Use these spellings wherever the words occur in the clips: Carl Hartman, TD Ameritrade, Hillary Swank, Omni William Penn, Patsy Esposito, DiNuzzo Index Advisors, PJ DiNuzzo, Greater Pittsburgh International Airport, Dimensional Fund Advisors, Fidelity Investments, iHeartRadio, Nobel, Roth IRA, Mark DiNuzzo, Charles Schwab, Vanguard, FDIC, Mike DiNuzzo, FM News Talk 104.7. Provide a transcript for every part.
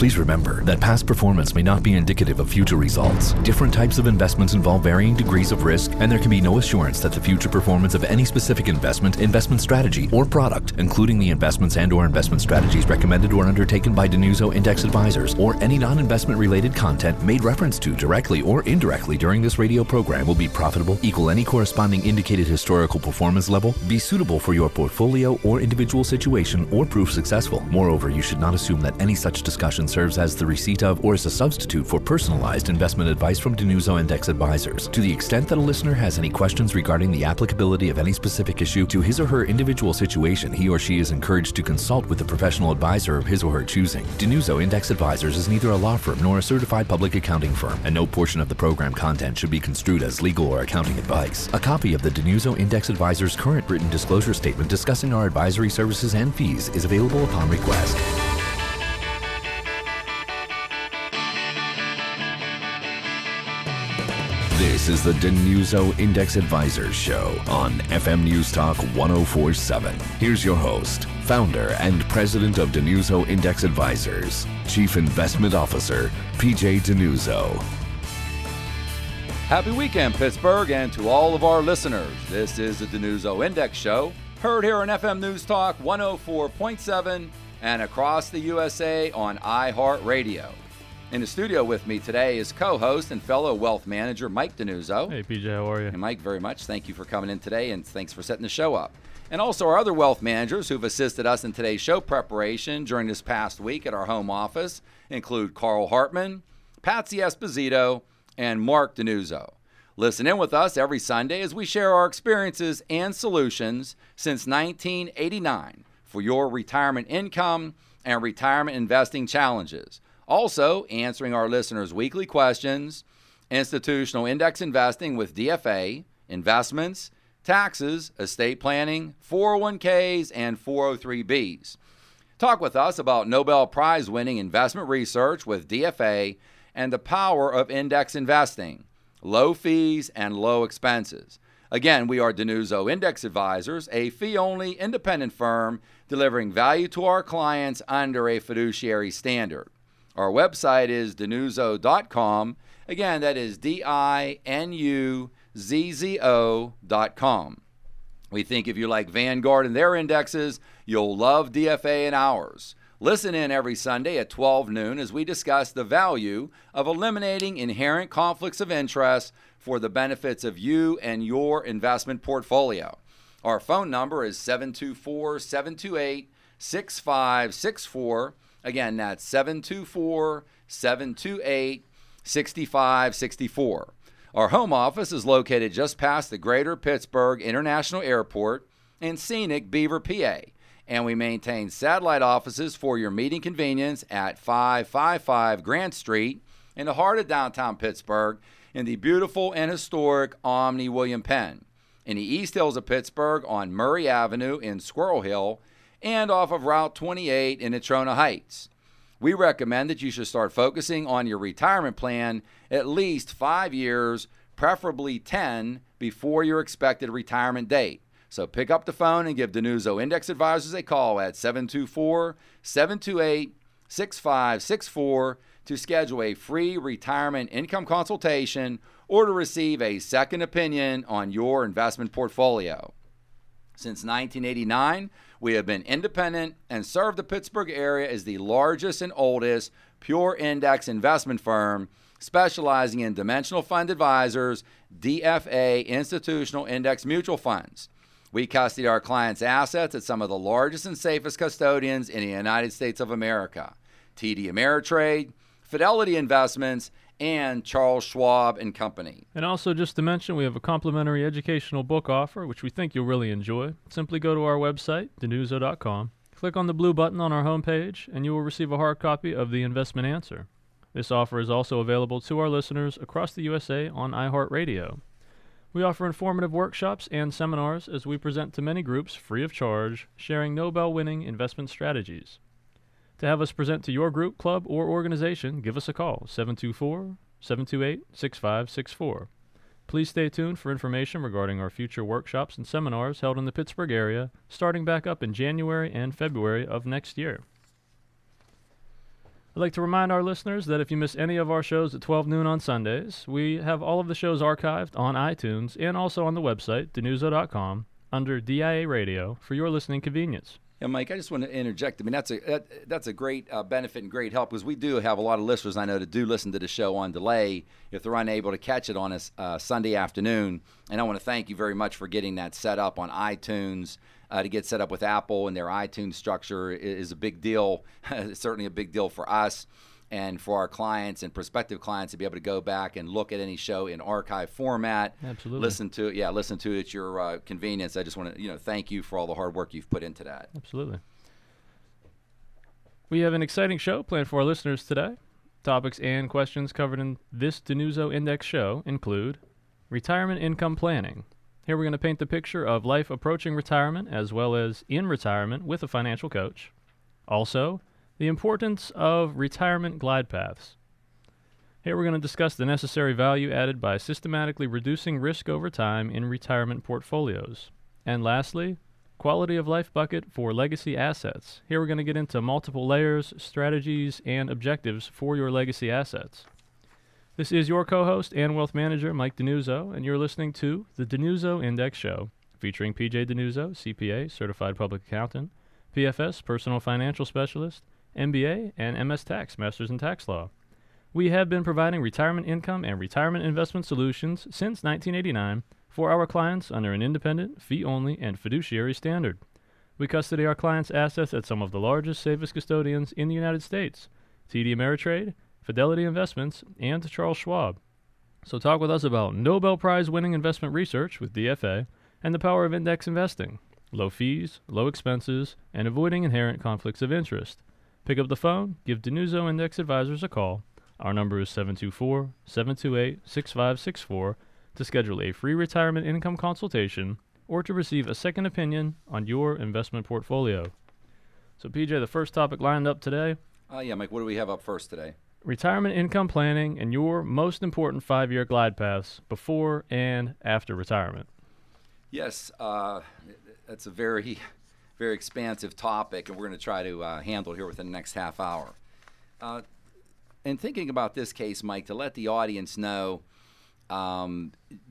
Please remember that past performance may not be indicative of future results. Different types of investments involve varying degrees of risk, and there can be no assurance that the future performance of any specific investment, investment strategy, or product, including the investments and/or investment strategies recommended or undertaken by DiNuzzo Index Advisors, or any non-investment related content made reference to directly or indirectly during this radio program will be profitable, equal any corresponding indicated historical performance level, be suitable for your portfolio or individual situation, or prove successful. Moreover, you should not assume that any such discussion serves as the receipt of or as a substitute for personalized investment advice from DiNuzzo Index Advisors. To the extent that a listener has any questions regarding the applicability of any specific issue to his or her individual situation, he or she is encouraged to consult with a professional advisor of his or her choosing. DiNuzzo Index Advisors is neither a law firm nor a certified public accounting firm, and no portion of the program content should be construed as legal or accounting advice. A copy of the DiNuzzo Index Advisors' current written disclosure statement discussing our advisory services and fees is available upon request. This is the DiNuzzo Index Advisors Show on FM News Talk 104.7. Here's your host, founder and president of DiNuzzo Index Advisors, Chief Investment Officer, PJ DiNuzzo. Happy weekend, Pittsburgh, and to all of our listeners. This is the DiNuzzo Index Show, heard here on FM News Talk 104.7 and across the USA on iHeartRadio. In the studio with me today is co-host and fellow wealth manager Mike DiNuzzo. Hey, PJ, how are you? And Mike, very much. Thank you for coming in today, and thanks for setting the show up. And also our other wealth managers who've assisted us in today's show preparation during this past week at our home office include Carl Hartman, Patsy Esposito, and Mark DiNuzzo. Listen in with us every Sunday as we share our experiences and solutions since 1989 for your retirement income and retirement investing challenges. Also, answering our listeners' weekly questions, institutional index investing with DFA, investments, taxes, estate planning, 401ks, and 403bs. Talk with us about Nobel Prize-winning investment research with DFA and the power of index investing, low fees and low expenses. Again, we are DiNuzzo Index Advisors, a fee-only independent firm delivering value to our clients under a fiduciary standard. Our website is DiNuzzo.com. Again, that is DINUZZO.com. We think if you like Vanguard and their indexes, you'll love DFA and ours. Listen in every Sunday at 12 noon as we discuss the value of eliminating inherent conflicts of interest for the benefits of you and your investment portfolio. Our phone number is 724-728-6564. Again, that's 724-728-6564. Our home office is located just past the Greater Pittsburgh International Airport in scenic Beaver, PA, and we maintain satellite offices for your meeting convenience at 555 Grant Street in the heart of downtown Pittsburgh in the beautiful and historic Omni William Penn, in the East Hills of Pittsburgh on Murray Avenue in Squirrel Hill, and off of Route 28 in Natrona Heights. We recommend that you should start focusing on your retirement plan at least 5 years, preferably 10, before your expected retirement date. So pick up the phone and give DiNuzzo Index Advisors a call at 724-728-6564 to schedule a free retirement income consultation or to receive a second opinion on your investment portfolio. Since 1989, we have been independent and serve the Pittsburgh area as the largest and oldest pure index investment firm, specializing in Dimensional Fund Advisors, DFA, institutional index mutual funds. We custody our clients' assets at some of the largest and safest custodians in the United States of America: TD Ameritrade, Fidelity Investments, and Charles Schwab and Company. And also, just to mention, we have a complimentary educational book offer, which we think you'll really enjoy. Simply go to our website, DiNuzzo.com, click on the blue button on our homepage, and you will receive a hard copy of The Investment Answer. This offer is also available to our listeners across the USA on iHeartRadio. We offer informative workshops and seminars as we present to many groups free of charge, sharing Nobel-winning investment strategies. To have us present to your group, club, or organization, give us a call, 724-728-6564. Please stay tuned for information regarding our future workshops and seminars held in the Pittsburgh area, starting back up in January and February of next year. I'd like to remind our listeners that if you miss any of our shows at 12 noon on Sundays, we have all of the shows archived on iTunes and also on the website, DiNuzzo.com, under DIA Radio for your listening convenience. Yeah, Mike, I just want to interject. I mean, that's a great benefit and great help, because we do have a lot of listeners, I know, that do listen to the show on delay if they're unable to catch it on a Sunday afternoon. And I want to thank you very much for getting that set up on iTunes. To get set up with Apple and their iTunes structure is a big deal. It's certainly a big deal for us and for our clients and prospective clients to be able to go back and look at any show in archive format. Absolutely. Listen to it at your convenience. I just want to, thank you for all the hard work you've put into that. Absolutely. We have an exciting show planned for our listeners today. Topics and questions covered in this DiNuzzo Index show include retirement income planning. Here we're going to paint the picture of life approaching retirement as well as in retirement with a financial coach. Also, the importance of retirement glide paths. Here we're going to discuss the necessary value added by systematically reducing risk over time in retirement portfolios. And lastly, quality of life bucket for legacy assets. Here we're going to get into multiple layers, strategies, and objectives for your legacy assets. This is your co-host and wealth manager, Mike DiNuzzo, and you're listening to the DiNuzzo Index Show, featuring PJ DiNuzzo, CPA, Certified Public Accountant, PFS, Personal Financial Specialist, MBA, and MS Tax, Masters in Tax Law. We have been providing retirement income and retirement investment solutions since 1989 for our clients under an independent, fee-only, and fiduciary standard. We custody our clients' assets at some of the largest safest custodians in the United States, TD Ameritrade, Fidelity Investments, and Charles Schwab. So talk with us about Nobel Prize-winning investment research with DFA and the power of index investing, low fees, low expenses, and avoiding inherent conflicts of interest. Pick up the phone, give DiNuzzo Index Advisors a call. Our number is 724-728-6564 to schedule a free retirement income consultation or to receive a second opinion on your investment portfolio. So PJ, the first topic lined up today. Yeah, Mike, what do we have up first today? Retirement income planning and your most important 5-year glide paths before and after retirement. Yes, that's a very, very expansive topic, and we're going to try to handle it here within the next half hour. In thinking about this case, Mike, to let the audience know,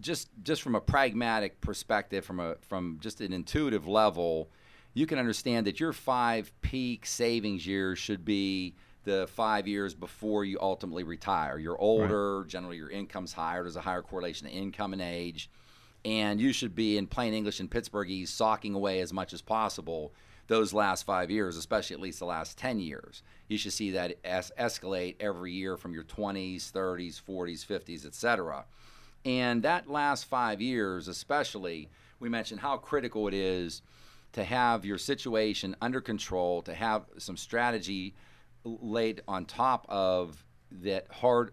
just from a pragmatic perspective, from just an intuitive level, you can understand that your 5 peak savings years should be the 5 years before you ultimately retire. You're older, right? Generally your income's higher. There's a higher correlation to income and age. And you should be, in plain English and Pittsburghese, socking away as much as possible those last 5 years, especially at least the last 10 years. You should see that escalate every year from your 20s, 30s, 40s, 50s, etc. And that last 5 years, especially, we mentioned how critical it is to have your situation under control, to have some strategy laid on top of that hard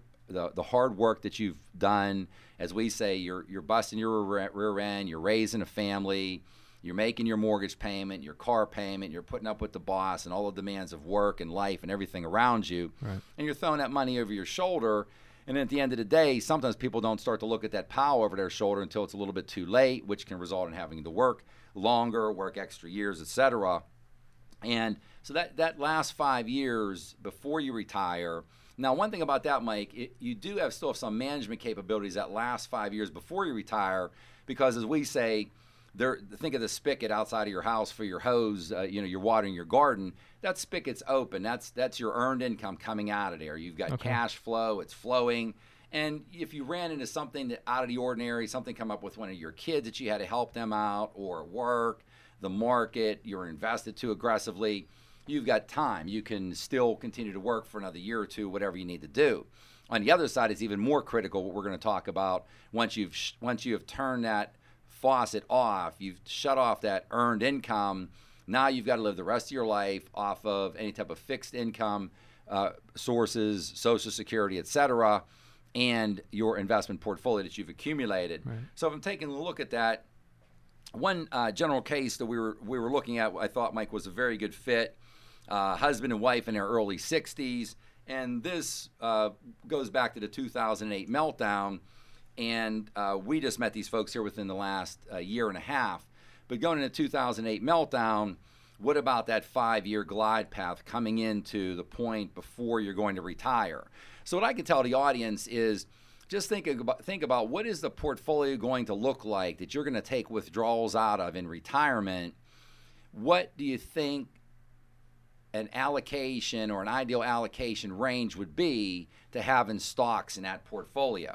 work that you've done. As we say, you're busting your rear end, you're raising a family, you're making your mortgage payment, your car payment, you're putting up with the boss and all the demands of work and life and everything around you, right? And you're throwing that money over your shoulder, and at the end of the day, sometimes people don't start to look at that pile over their shoulder until it's a little bit too late, which can result in having to work longer, work extra years, etc. And so that last 5 years before you retire. Now, one thing about that, Mike, you do still have some management capabilities that last 5 years before you retire, because as we say, think of the spigot outside of your house for your hose. You're watering your garden. That spigot's open. That's your earned income coming out of there. You've got cash flow. It's flowing. And if you ran into something that out of the ordinary, something come up with one of your kids that you had to help them out, or work, the market, you're invested too aggressively, you've got time. You can still continue to work for another year or two, whatever you need to do. On the other side, it's even more critical what we're going to talk about. Once you have turned that faucet off, you've shut off that earned income, now you've got to live the rest of your life off of any type of fixed income sources, Social Security, etc., and your investment portfolio that you've accumulated. Right. So if I'm taking a look at that, one general case that we were looking at, I thought, Mike, was a very good fit. Husband and wife in their early 60s, and this goes back to the 2008 meltdown, and we just met these folks here within the last year and a half. But going into 2008 meltdown, What about that 5-year glide path coming into the point before you're going to retire? So what I can tell the audience is just think about what is the portfolio going to look like that you're going to take withdrawals out of in retirement? What do you think an allocation or an ideal allocation range would be to have in stocks in that portfolio?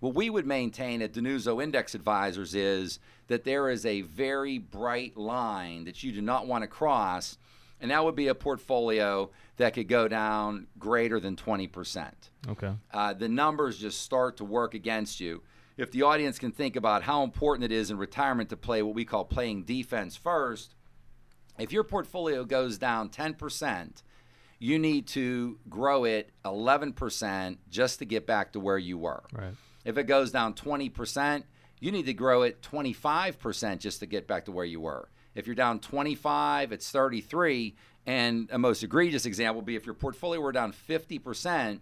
What we would maintain at DiNuzzo Index Advisors is that there is a very bright line that you do not want to cross, and that would be a portfolio that could go down greater than 20%. Okay. The numbers just start to work against you. If the audience can think about how important it is in retirement to play what we call playing defense first, if your portfolio goes down 10%, you need to grow it 11% just to get back to where you were. Right. If it goes down 20%, you need to grow it 25% just to get back to where you were. If you're down 25, it's 33. And a most egregious example would be if your portfolio were down 50%,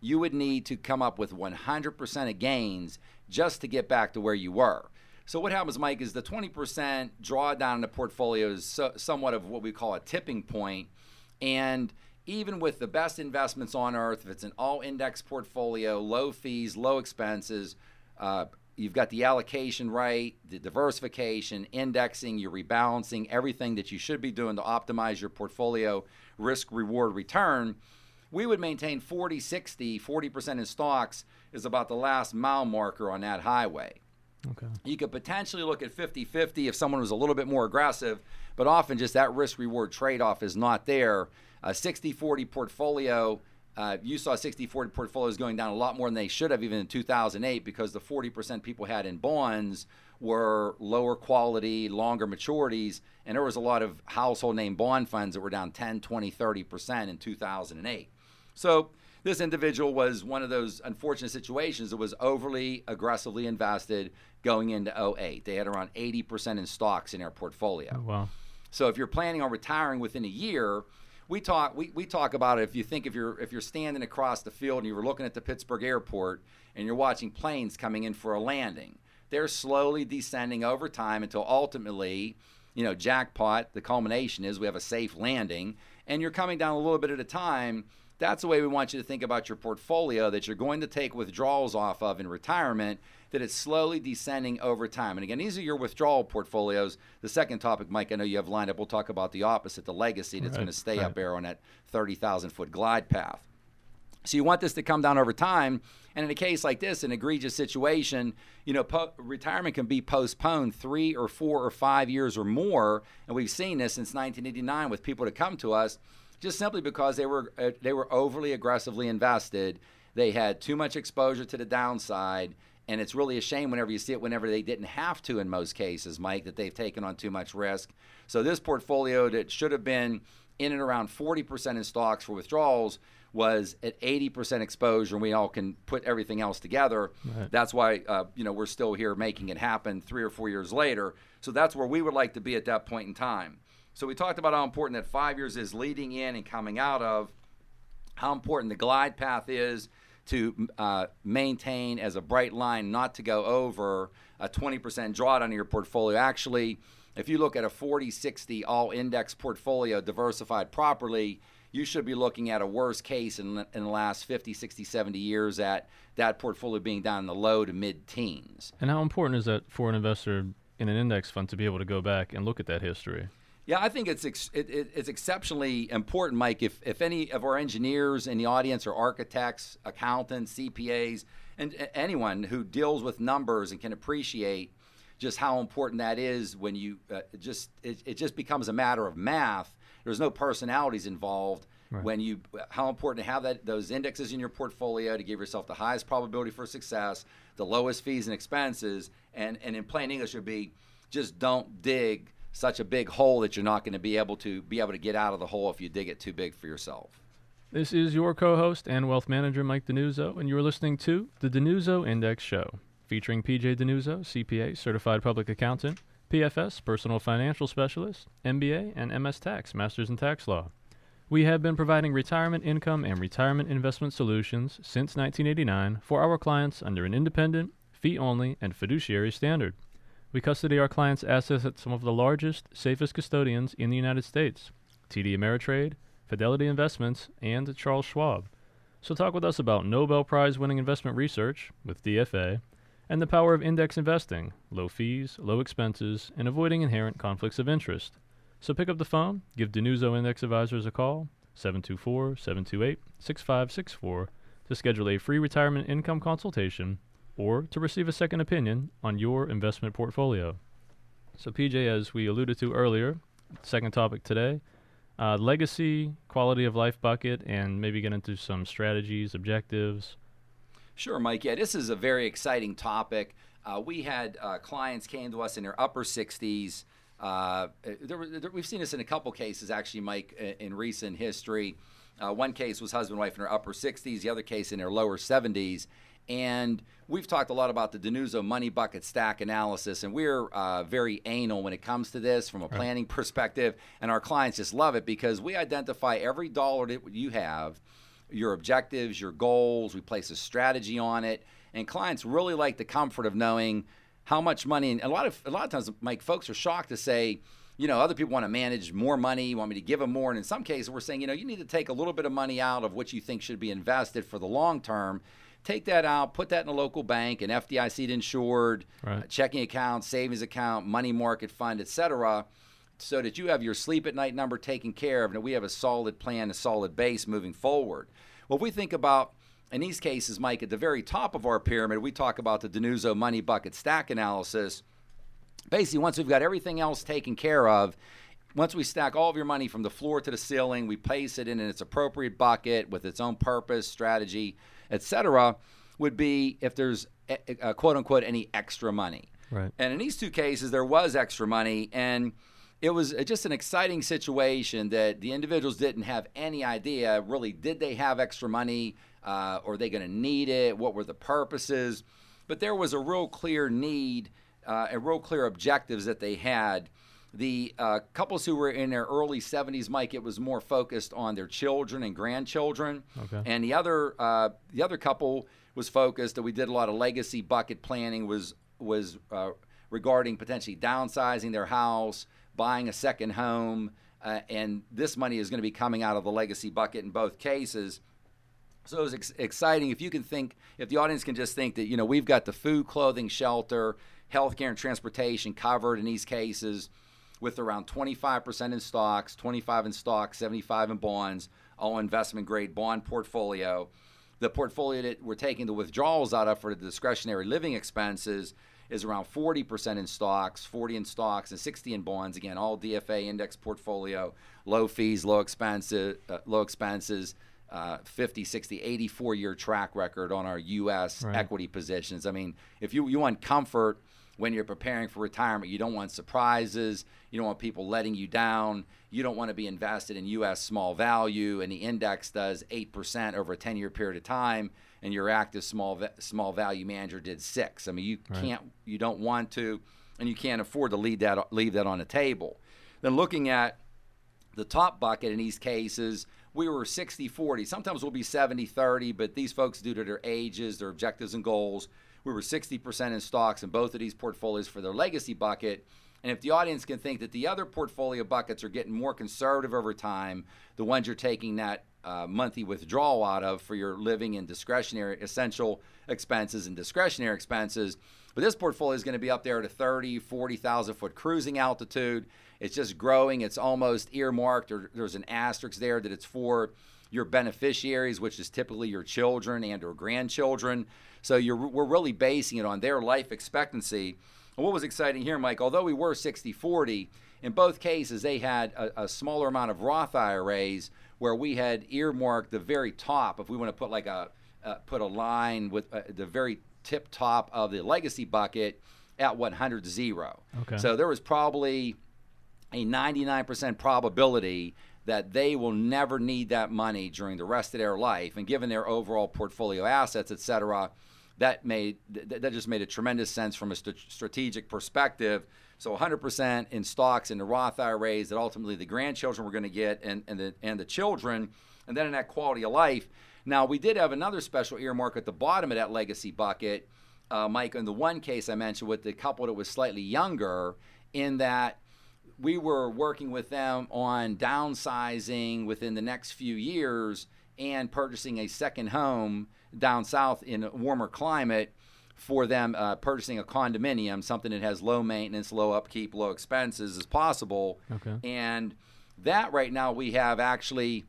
you would need to come up with 100% of gains just to get back to where you were. So what happens, Mike, is the 20% drawdown in the portfolio is somewhat of what we call a tipping point. And even with the best investments on earth, if it's an all-index portfolio, low fees, low expenses, you've got the allocation right, the diversification, indexing, you're rebalancing, everything that you should be doing to optimize your portfolio risk, reward, return, we would maintain 40% in stocks is about the last mile marker on that highway. Okay. You could potentially look at 50-50 if someone was a little bit more aggressive, but often just that risk-reward trade-off is not there. A 60-40 portfolio, you saw 60-40 portfolios going down a lot more than they should have even in 2008 because the 40% people had in bonds were lower quality, longer maturities, and there was a lot of household name bond funds that were down 10, 20, 30% in 2008. So this individual was one of those unfortunate situations that was overly aggressively invested going into 08. They had around 80% in stocks in their portfolio. Wow. So if you're planning on retiring within a year, we talk about it. If you think if you're standing across the field and you were looking at the Pittsburgh airport and you're watching planes coming in for a landing, they're slowly descending over time until ultimately, you know, jackpot, the culmination is we have a safe landing and you're coming down a little bit at a time. That's the way we want you to think about your portfolio that you're going to take withdrawals off of in retirement, that it's slowly descending over time. And again, these are your withdrawal portfolios. The second topic, Mike, I know you have lined up, we'll talk about the opposite, the legacy that's going to stay up there on that 30,000-foot glide path. So you want this to come down over time. And in a case like this, an egregious situation, you know, retirement can be postponed 3 or 4 or 5 years or more. And we've seen this since 1989 with people that come to us just simply because they were overly aggressively invested. They had too much exposure to the downside, and it's really a shame whenever you see it whenever they didn't have to in most cases, Mike, that they've taken on too much risk. So this portfolio that should have been in and around 40% in stocks for withdrawals was at 80% exposure, and we all can put everything else together. Right. That's why we're still here making it happen 3 or 4 years later. So that's where we would like to be at that point in time. So we talked about how important that 5 years is leading in and coming out of, how important the glide path is to maintain as a bright line, not to go over a 20% drawdown of your portfolio. Actually, if you look at a 40-60 all-index portfolio diversified properly, you should be looking at a worst case in the last 50, 60, 70 years at that portfolio being down in the low to mid-teens. And how important is that for an investor in an index fund to be able to go back and look at that history? Yeah, I think it's exceptionally important, Mike. If any of our engineers in the audience or architects, accountants, CPAs, and anyone who deals with numbers and can appreciate just how important that is when you it just becomes a matter of math. There's no personalities involved. Right. How important to have those indexes in your portfolio to give yourself the highest probability for success, the lowest fees and expenses, and in plain English would be just don't dig such a big hole that you're not going to be able to get out of the hole if you dig it too big for yourself. This is your co-host and wealth manager, Mike DiNuzzo, and you're listening to the DiNuzzo Index Show, featuring PJ DiNuzzo, CPA, Certified Public Accountant, PFS, Personal Financial Specialist, MBA, and MS Tax, Masters in Tax Law. We have been providing retirement income and retirement investment solutions since 1989 for our clients under an independent, fee-only, and fiduciary standard. We custody our clients' assets at some of the largest, safest custodians in the United States, TD Ameritrade, Fidelity Investments, and Charles Schwab. So talk with us about Nobel Prize-winning investment research with DFA and the power of index investing, low fees, low expenses, and avoiding inherent conflicts of interest. So pick up the phone, give DiNuzzo Index Advisors a call, 724-728-6564, to schedule a free retirement income consultation or to receive a second opinion on your investment portfolio. So PJ, as we alluded to earlier, second topic today, legacy, quality of life bucket, and maybe get into some strategies, objectives. Sure, Mike. Yeah, this is a very exciting topic. We had clients came to us in their upper 60s. We've seen this in a couple cases, actually, Mike, in recent history. One case was husband and wife in their upper 60s. The other case in their lower 70s. And we've talked a lot about the DiNuzzo money bucket stack analysis, and we're very anal when it comes to this from a planning perspective. And our clients just love it because we identify every dollar that you have, your objectives, your goals. We place a strategy on it, and clients really like the comfort of knowing how much money. And a lot of times, Mike, folks are shocked to say, you know, other people want to manage more money, want me to give them more. And in some cases, we're saying, you know, you need to take a little bit of money out of what you think should be invested for the long term. Take that out, put that in a local bank, an FDIC insured, checking account, savings account, money market fund, et cetera, so that you have your sleep at night number taken care of and that we have a solid plan, a solid base moving forward. What we think about in these cases, Mike, at the very top of our pyramid, we talk about the DiNuzzo money bucket stack analysis. Basically, once we've got everything else taken care of, once we stack all of your money from the floor to the ceiling, we place it in its appropriate bucket with its own purpose, strategy, et cetera, would be if there's, quote unquote, any extra money. Right. And in these two cases, there was extra money. And it was just an exciting situation that the individuals didn't have any idea, really, did they have extra money? Are they going to need it? What were the purposes? But there was a real clear need and real clear objectives that they had. The couples who were in their early 70s, Mike, it was more focused on their children and grandchildren. Okay. And the other couple was focused, that we did a lot of legacy bucket planning, was regarding potentially downsizing their house, buying a second home, and this money is going to be coming out of the legacy bucket in both cases. So it was exciting. If you can think, if the audience can just think that, you know, we've got the food, clothing, shelter, healthcare, and transportation covered in these cases, with around 25% in stocks, 25 in stocks, 75 in bonds, all investment grade bond portfolio. The portfolio that we're taking the withdrawals out of for the discretionary living expenses is around 40% in stocks, 40 in stocks, and 60 in bonds. Again, all DFA index portfolio, low fees, low expenses, 50, 60, 84-year track record on our U.S. equity positions. I mean, if you want comfort when you're preparing for retirement, you don't want surprises. You don't want people letting you down. You don't want to be invested in U.S. small value, and the index does 8% over a 10-year period of time, and your active small value manager did 6%. I mean, you can't, you don't want to, and you can't afford to leave that on the table. Then looking at the top bucket in these cases, we were 60-40. Sometimes we'll be 70-30, but these folks, due to their ages, their objectives and goals, we were 60% in stocks in both of these portfolios for their legacy bucket. And if the audience can think that the other portfolio buckets are getting more conservative over time, the ones you're taking that monthly withdrawal out of for your living and discretionary essential expenses and discretionary expenses. But this portfolio is going to be up there at a 30, 40,000 foot cruising altitude. It's just growing. It's almost earmarked, or there's an asterisk there that it's for your beneficiaries, which is typically your children and or grandchildren. So we're really basing it on their life expectancy. And what was exciting here, Mike, although we were 60-40, in both cases they had a smaller amount of Roth IRAs, where we had earmarked the very top, if we want to put like a line with the very tip top of the legacy bucket at 100-0. Okay. So there was probably a 99% probability that they will never need that money during the rest of their life, and given their overall portfolio assets, et cetera, that just made a tremendous sense from a strategic perspective. So 100% in stocks in the Roth IRAs that ultimately the grandchildren were going to get, and the children, and then in that quality of life. Now, we did have another special earmark at the bottom of that legacy bucket Mike, in the one case I mentioned with the couple that was slightly younger, in that we were working with them on downsizing within the next few years and purchasing a second home down south in a warmer climate for them, purchasing a condominium, something that has low maintenance, low upkeep, low expenses as possible. Okay. And that right now we have actually,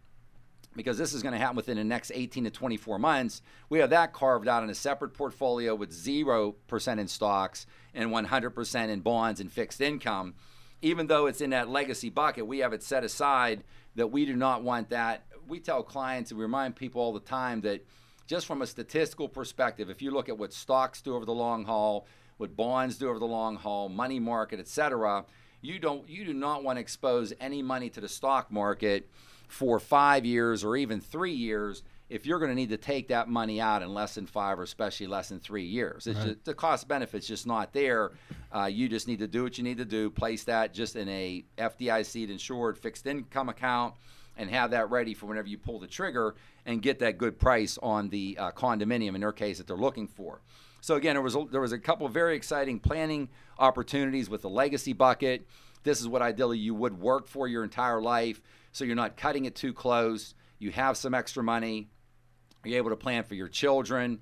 because this is going to happen within the next 18 to 24 months, we have that carved out in a separate portfolio with 0% in stocks and 100% in bonds and fixed income. Even though it's in that legacy bucket, we have it set aside that we do not want that. We tell clients and we remind people all the time that just from a statistical perspective, if you look at what stocks do over the long haul, what bonds do over the long haul, money market, et cetera, you do not want to expose any money to the stock market for 5 years or even 3 years if you're going to need to take that money out in less than 5 or especially less than 3 years. It's just, the cost benefit's just not there. You just need to do what you need to do, place that just in a FDIC insured fixed income account and have that ready for whenever you pull the trigger and get that good price on the condominium in their case that they're looking for. So again, there was a couple of very exciting planning opportunities with the legacy bucket. This is what ideally you would work for your entire life, so you're not cutting it too close. You have some extra money. You're able to plan for your children,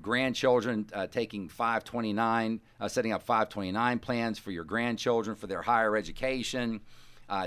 grandchildren, taking 529, setting up 529 plans for your grandchildren for their higher education,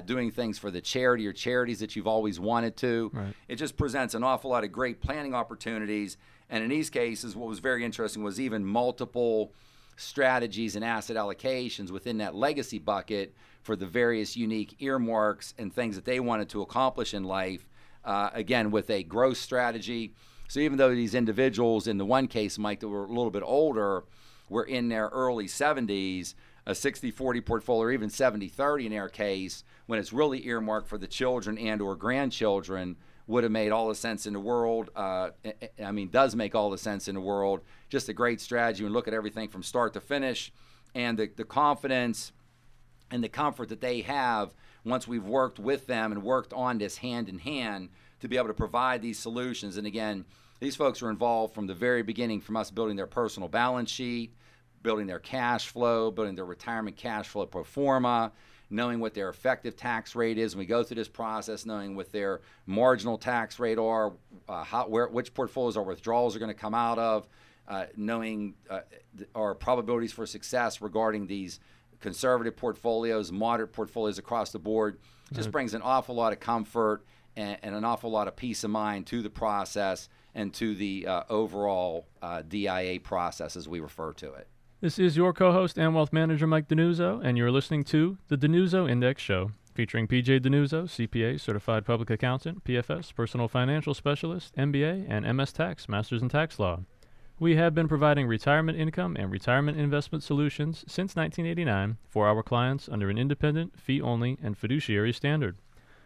doing things for the charity or charities that you've always wanted to. Right. It just presents an awful lot of great planning opportunities. And in these cases, what was very interesting was even multiple strategies and asset allocations within that legacy bucket for the various unique earmarks and things that they wanted to accomplish in life, again, with a growth strategy. So even though these individuals, in the one case, Mike, that were a little bit older, were in their early 70s, a 60-40 portfolio, or even 70-30 in their case, when it's really earmarked for the children and or grandchildren, would have made all the sense in the world. I mean, does make all the sense in the world. Just a great strategy when you look at everything from start to finish, and the confidence and the comfort that they have once we've worked with them and worked on this hand in hand to be able to provide these solutions. And again, these folks are involved from the very beginning, from us building their personal balance sheet, building their cash flow, building their retirement cash flow pro forma, knowing what their effective tax rate is. When we go through this process, knowing what their marginal tax rate are, which portfolios our withdrawals are going to come out of, knowing our probabilities for success regarding these conservative portfolios, moderate portfolios across the board. Just brings an awful lot of comfort and an awful lot of peace of mind to the process and to the overall DIA process, as we refer to it. This is your co-host and wealth manager, Mike DiNuzzo, and you're listening to The DiNuzzo Index Show, featuring PJ DiNuzzo, CPA, Certified Public Accountant, PFS, Personal Financial Specialist, MBA, and MS Tax, Masters in Tax Law. We have been providing retirement income and retirement investment solutions since 1989 for our clients under an independent, fee-only, and fiduciary standard.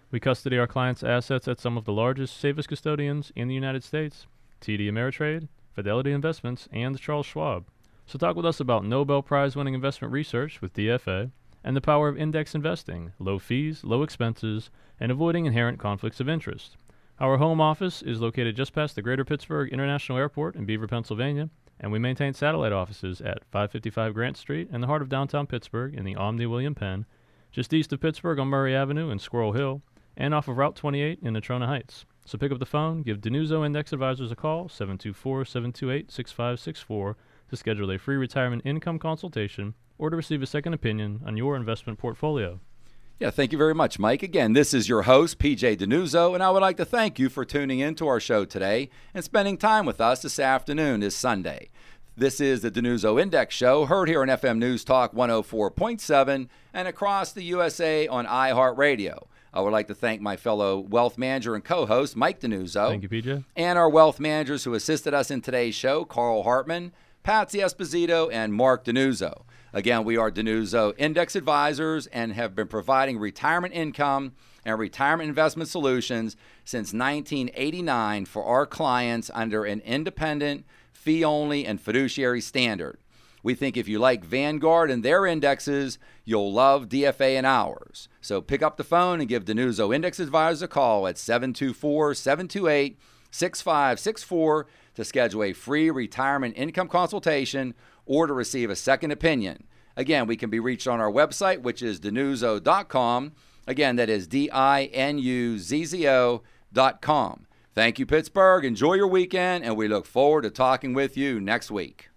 We custody our clients' assets at some of the largest savings custodians in the United States, TD Ameritrade, Fidelity Investments, and Charles Schwab. So talk with us about Nobel Prize-winning investment research with DFA and the power of index investing, low fees, low expenses, and avoiding inherent conflicts of interest. Our home office is located just past the Greater Pittsburgh International Airport in Beaver, Pennsylvania, and we maintain satellite offices at 555 Grant Street in the heart of downtown Pittsburgh in the Omni William Penn, just east of Pittsburgh on Murray Avenue and Squirrel Hill, and off of Route 28 in Natrona Heights. So pick up the phone, give DiNuzzo Index Advisors a call, 724-728-6564, to schedule a free retirement income consultation or to receive a second opinion on your investment portfolio. Yeah, thank you very much, Mike. Again, this is your host, PJ DiNuzzo, and I would like to thank you for tuning into our show today and spending time with us this afternoon, this Sunday. This is the DiNuzzo Index Show, heard here on FM News Talk 104.7 and across the USA on iHeartRadio. I would like to thank my fellow wealth manager and co-host, Mike DiNuzzo. Thank you, PJ. And our wealth managers who assisted us in today's show, Carl Hartman, Patsy Esposito, and Mark DiNuzzo. Again, we are DiNuzzo Index Advisors and have been providing retirement income and retirement investment solutions since 1989 for our clients under an independent, fee-only, and fiduciary standard. We think if you like Vanguard and their indexes, you'll love DFA and ours. So pick up the phone and give DiNuzzo Index Advisors a call at 724-728-6564 to schedule a free retirement income consultation or to receive a second opinion. Again, we can be reached on our website, which is DiNuzzo.com. Again, that is DINUZZO.com. Thank you, Pittsburgh. Enjoy your weekend, and we look forward to talking with you next week.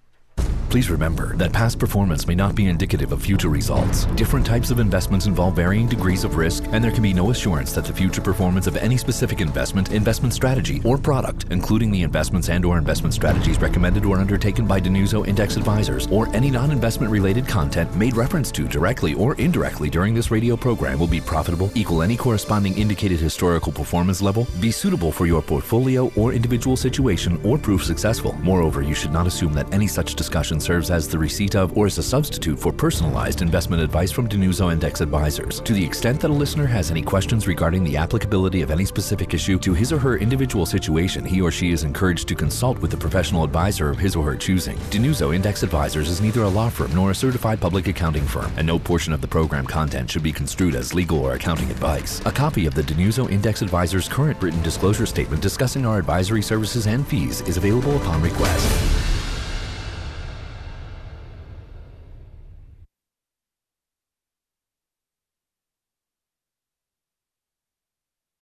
Please remember that past performance may not be indicative of future results. Different types of investments involve varying degrees of risk, and there can be no assurance that the future performance of any specific investment, investment strategy, or product, including the investments and/or investment strategies recommended or undertaken by DiNuzzo Index Advisors, or any non-investment related content made reference to directly or indirectly during this radio program will be profitable, equal any corresponding indicated historical performance level, be suitable for your portfolio or individual situation, or prove successful. Moreover, you should not assume that any such discussions serves as the receipt of or as a substitute for personalized investment advice from DiNuzzo Index Advisors. To the extent that a listener has any questions regarding the applicability of any specific issue to his or her individual situation, he or she is encouraged to consult with the professional advisor of his or her choosing. DiNuzzo Index Advisors is neither a law firm nor a certified public accounting firm, and no portion of the program content should be construed as legal or accounting advice. A copy of the DiNuzzo Index Advisors' current written disclosure statement discussing our advisory services and fees is available upon request.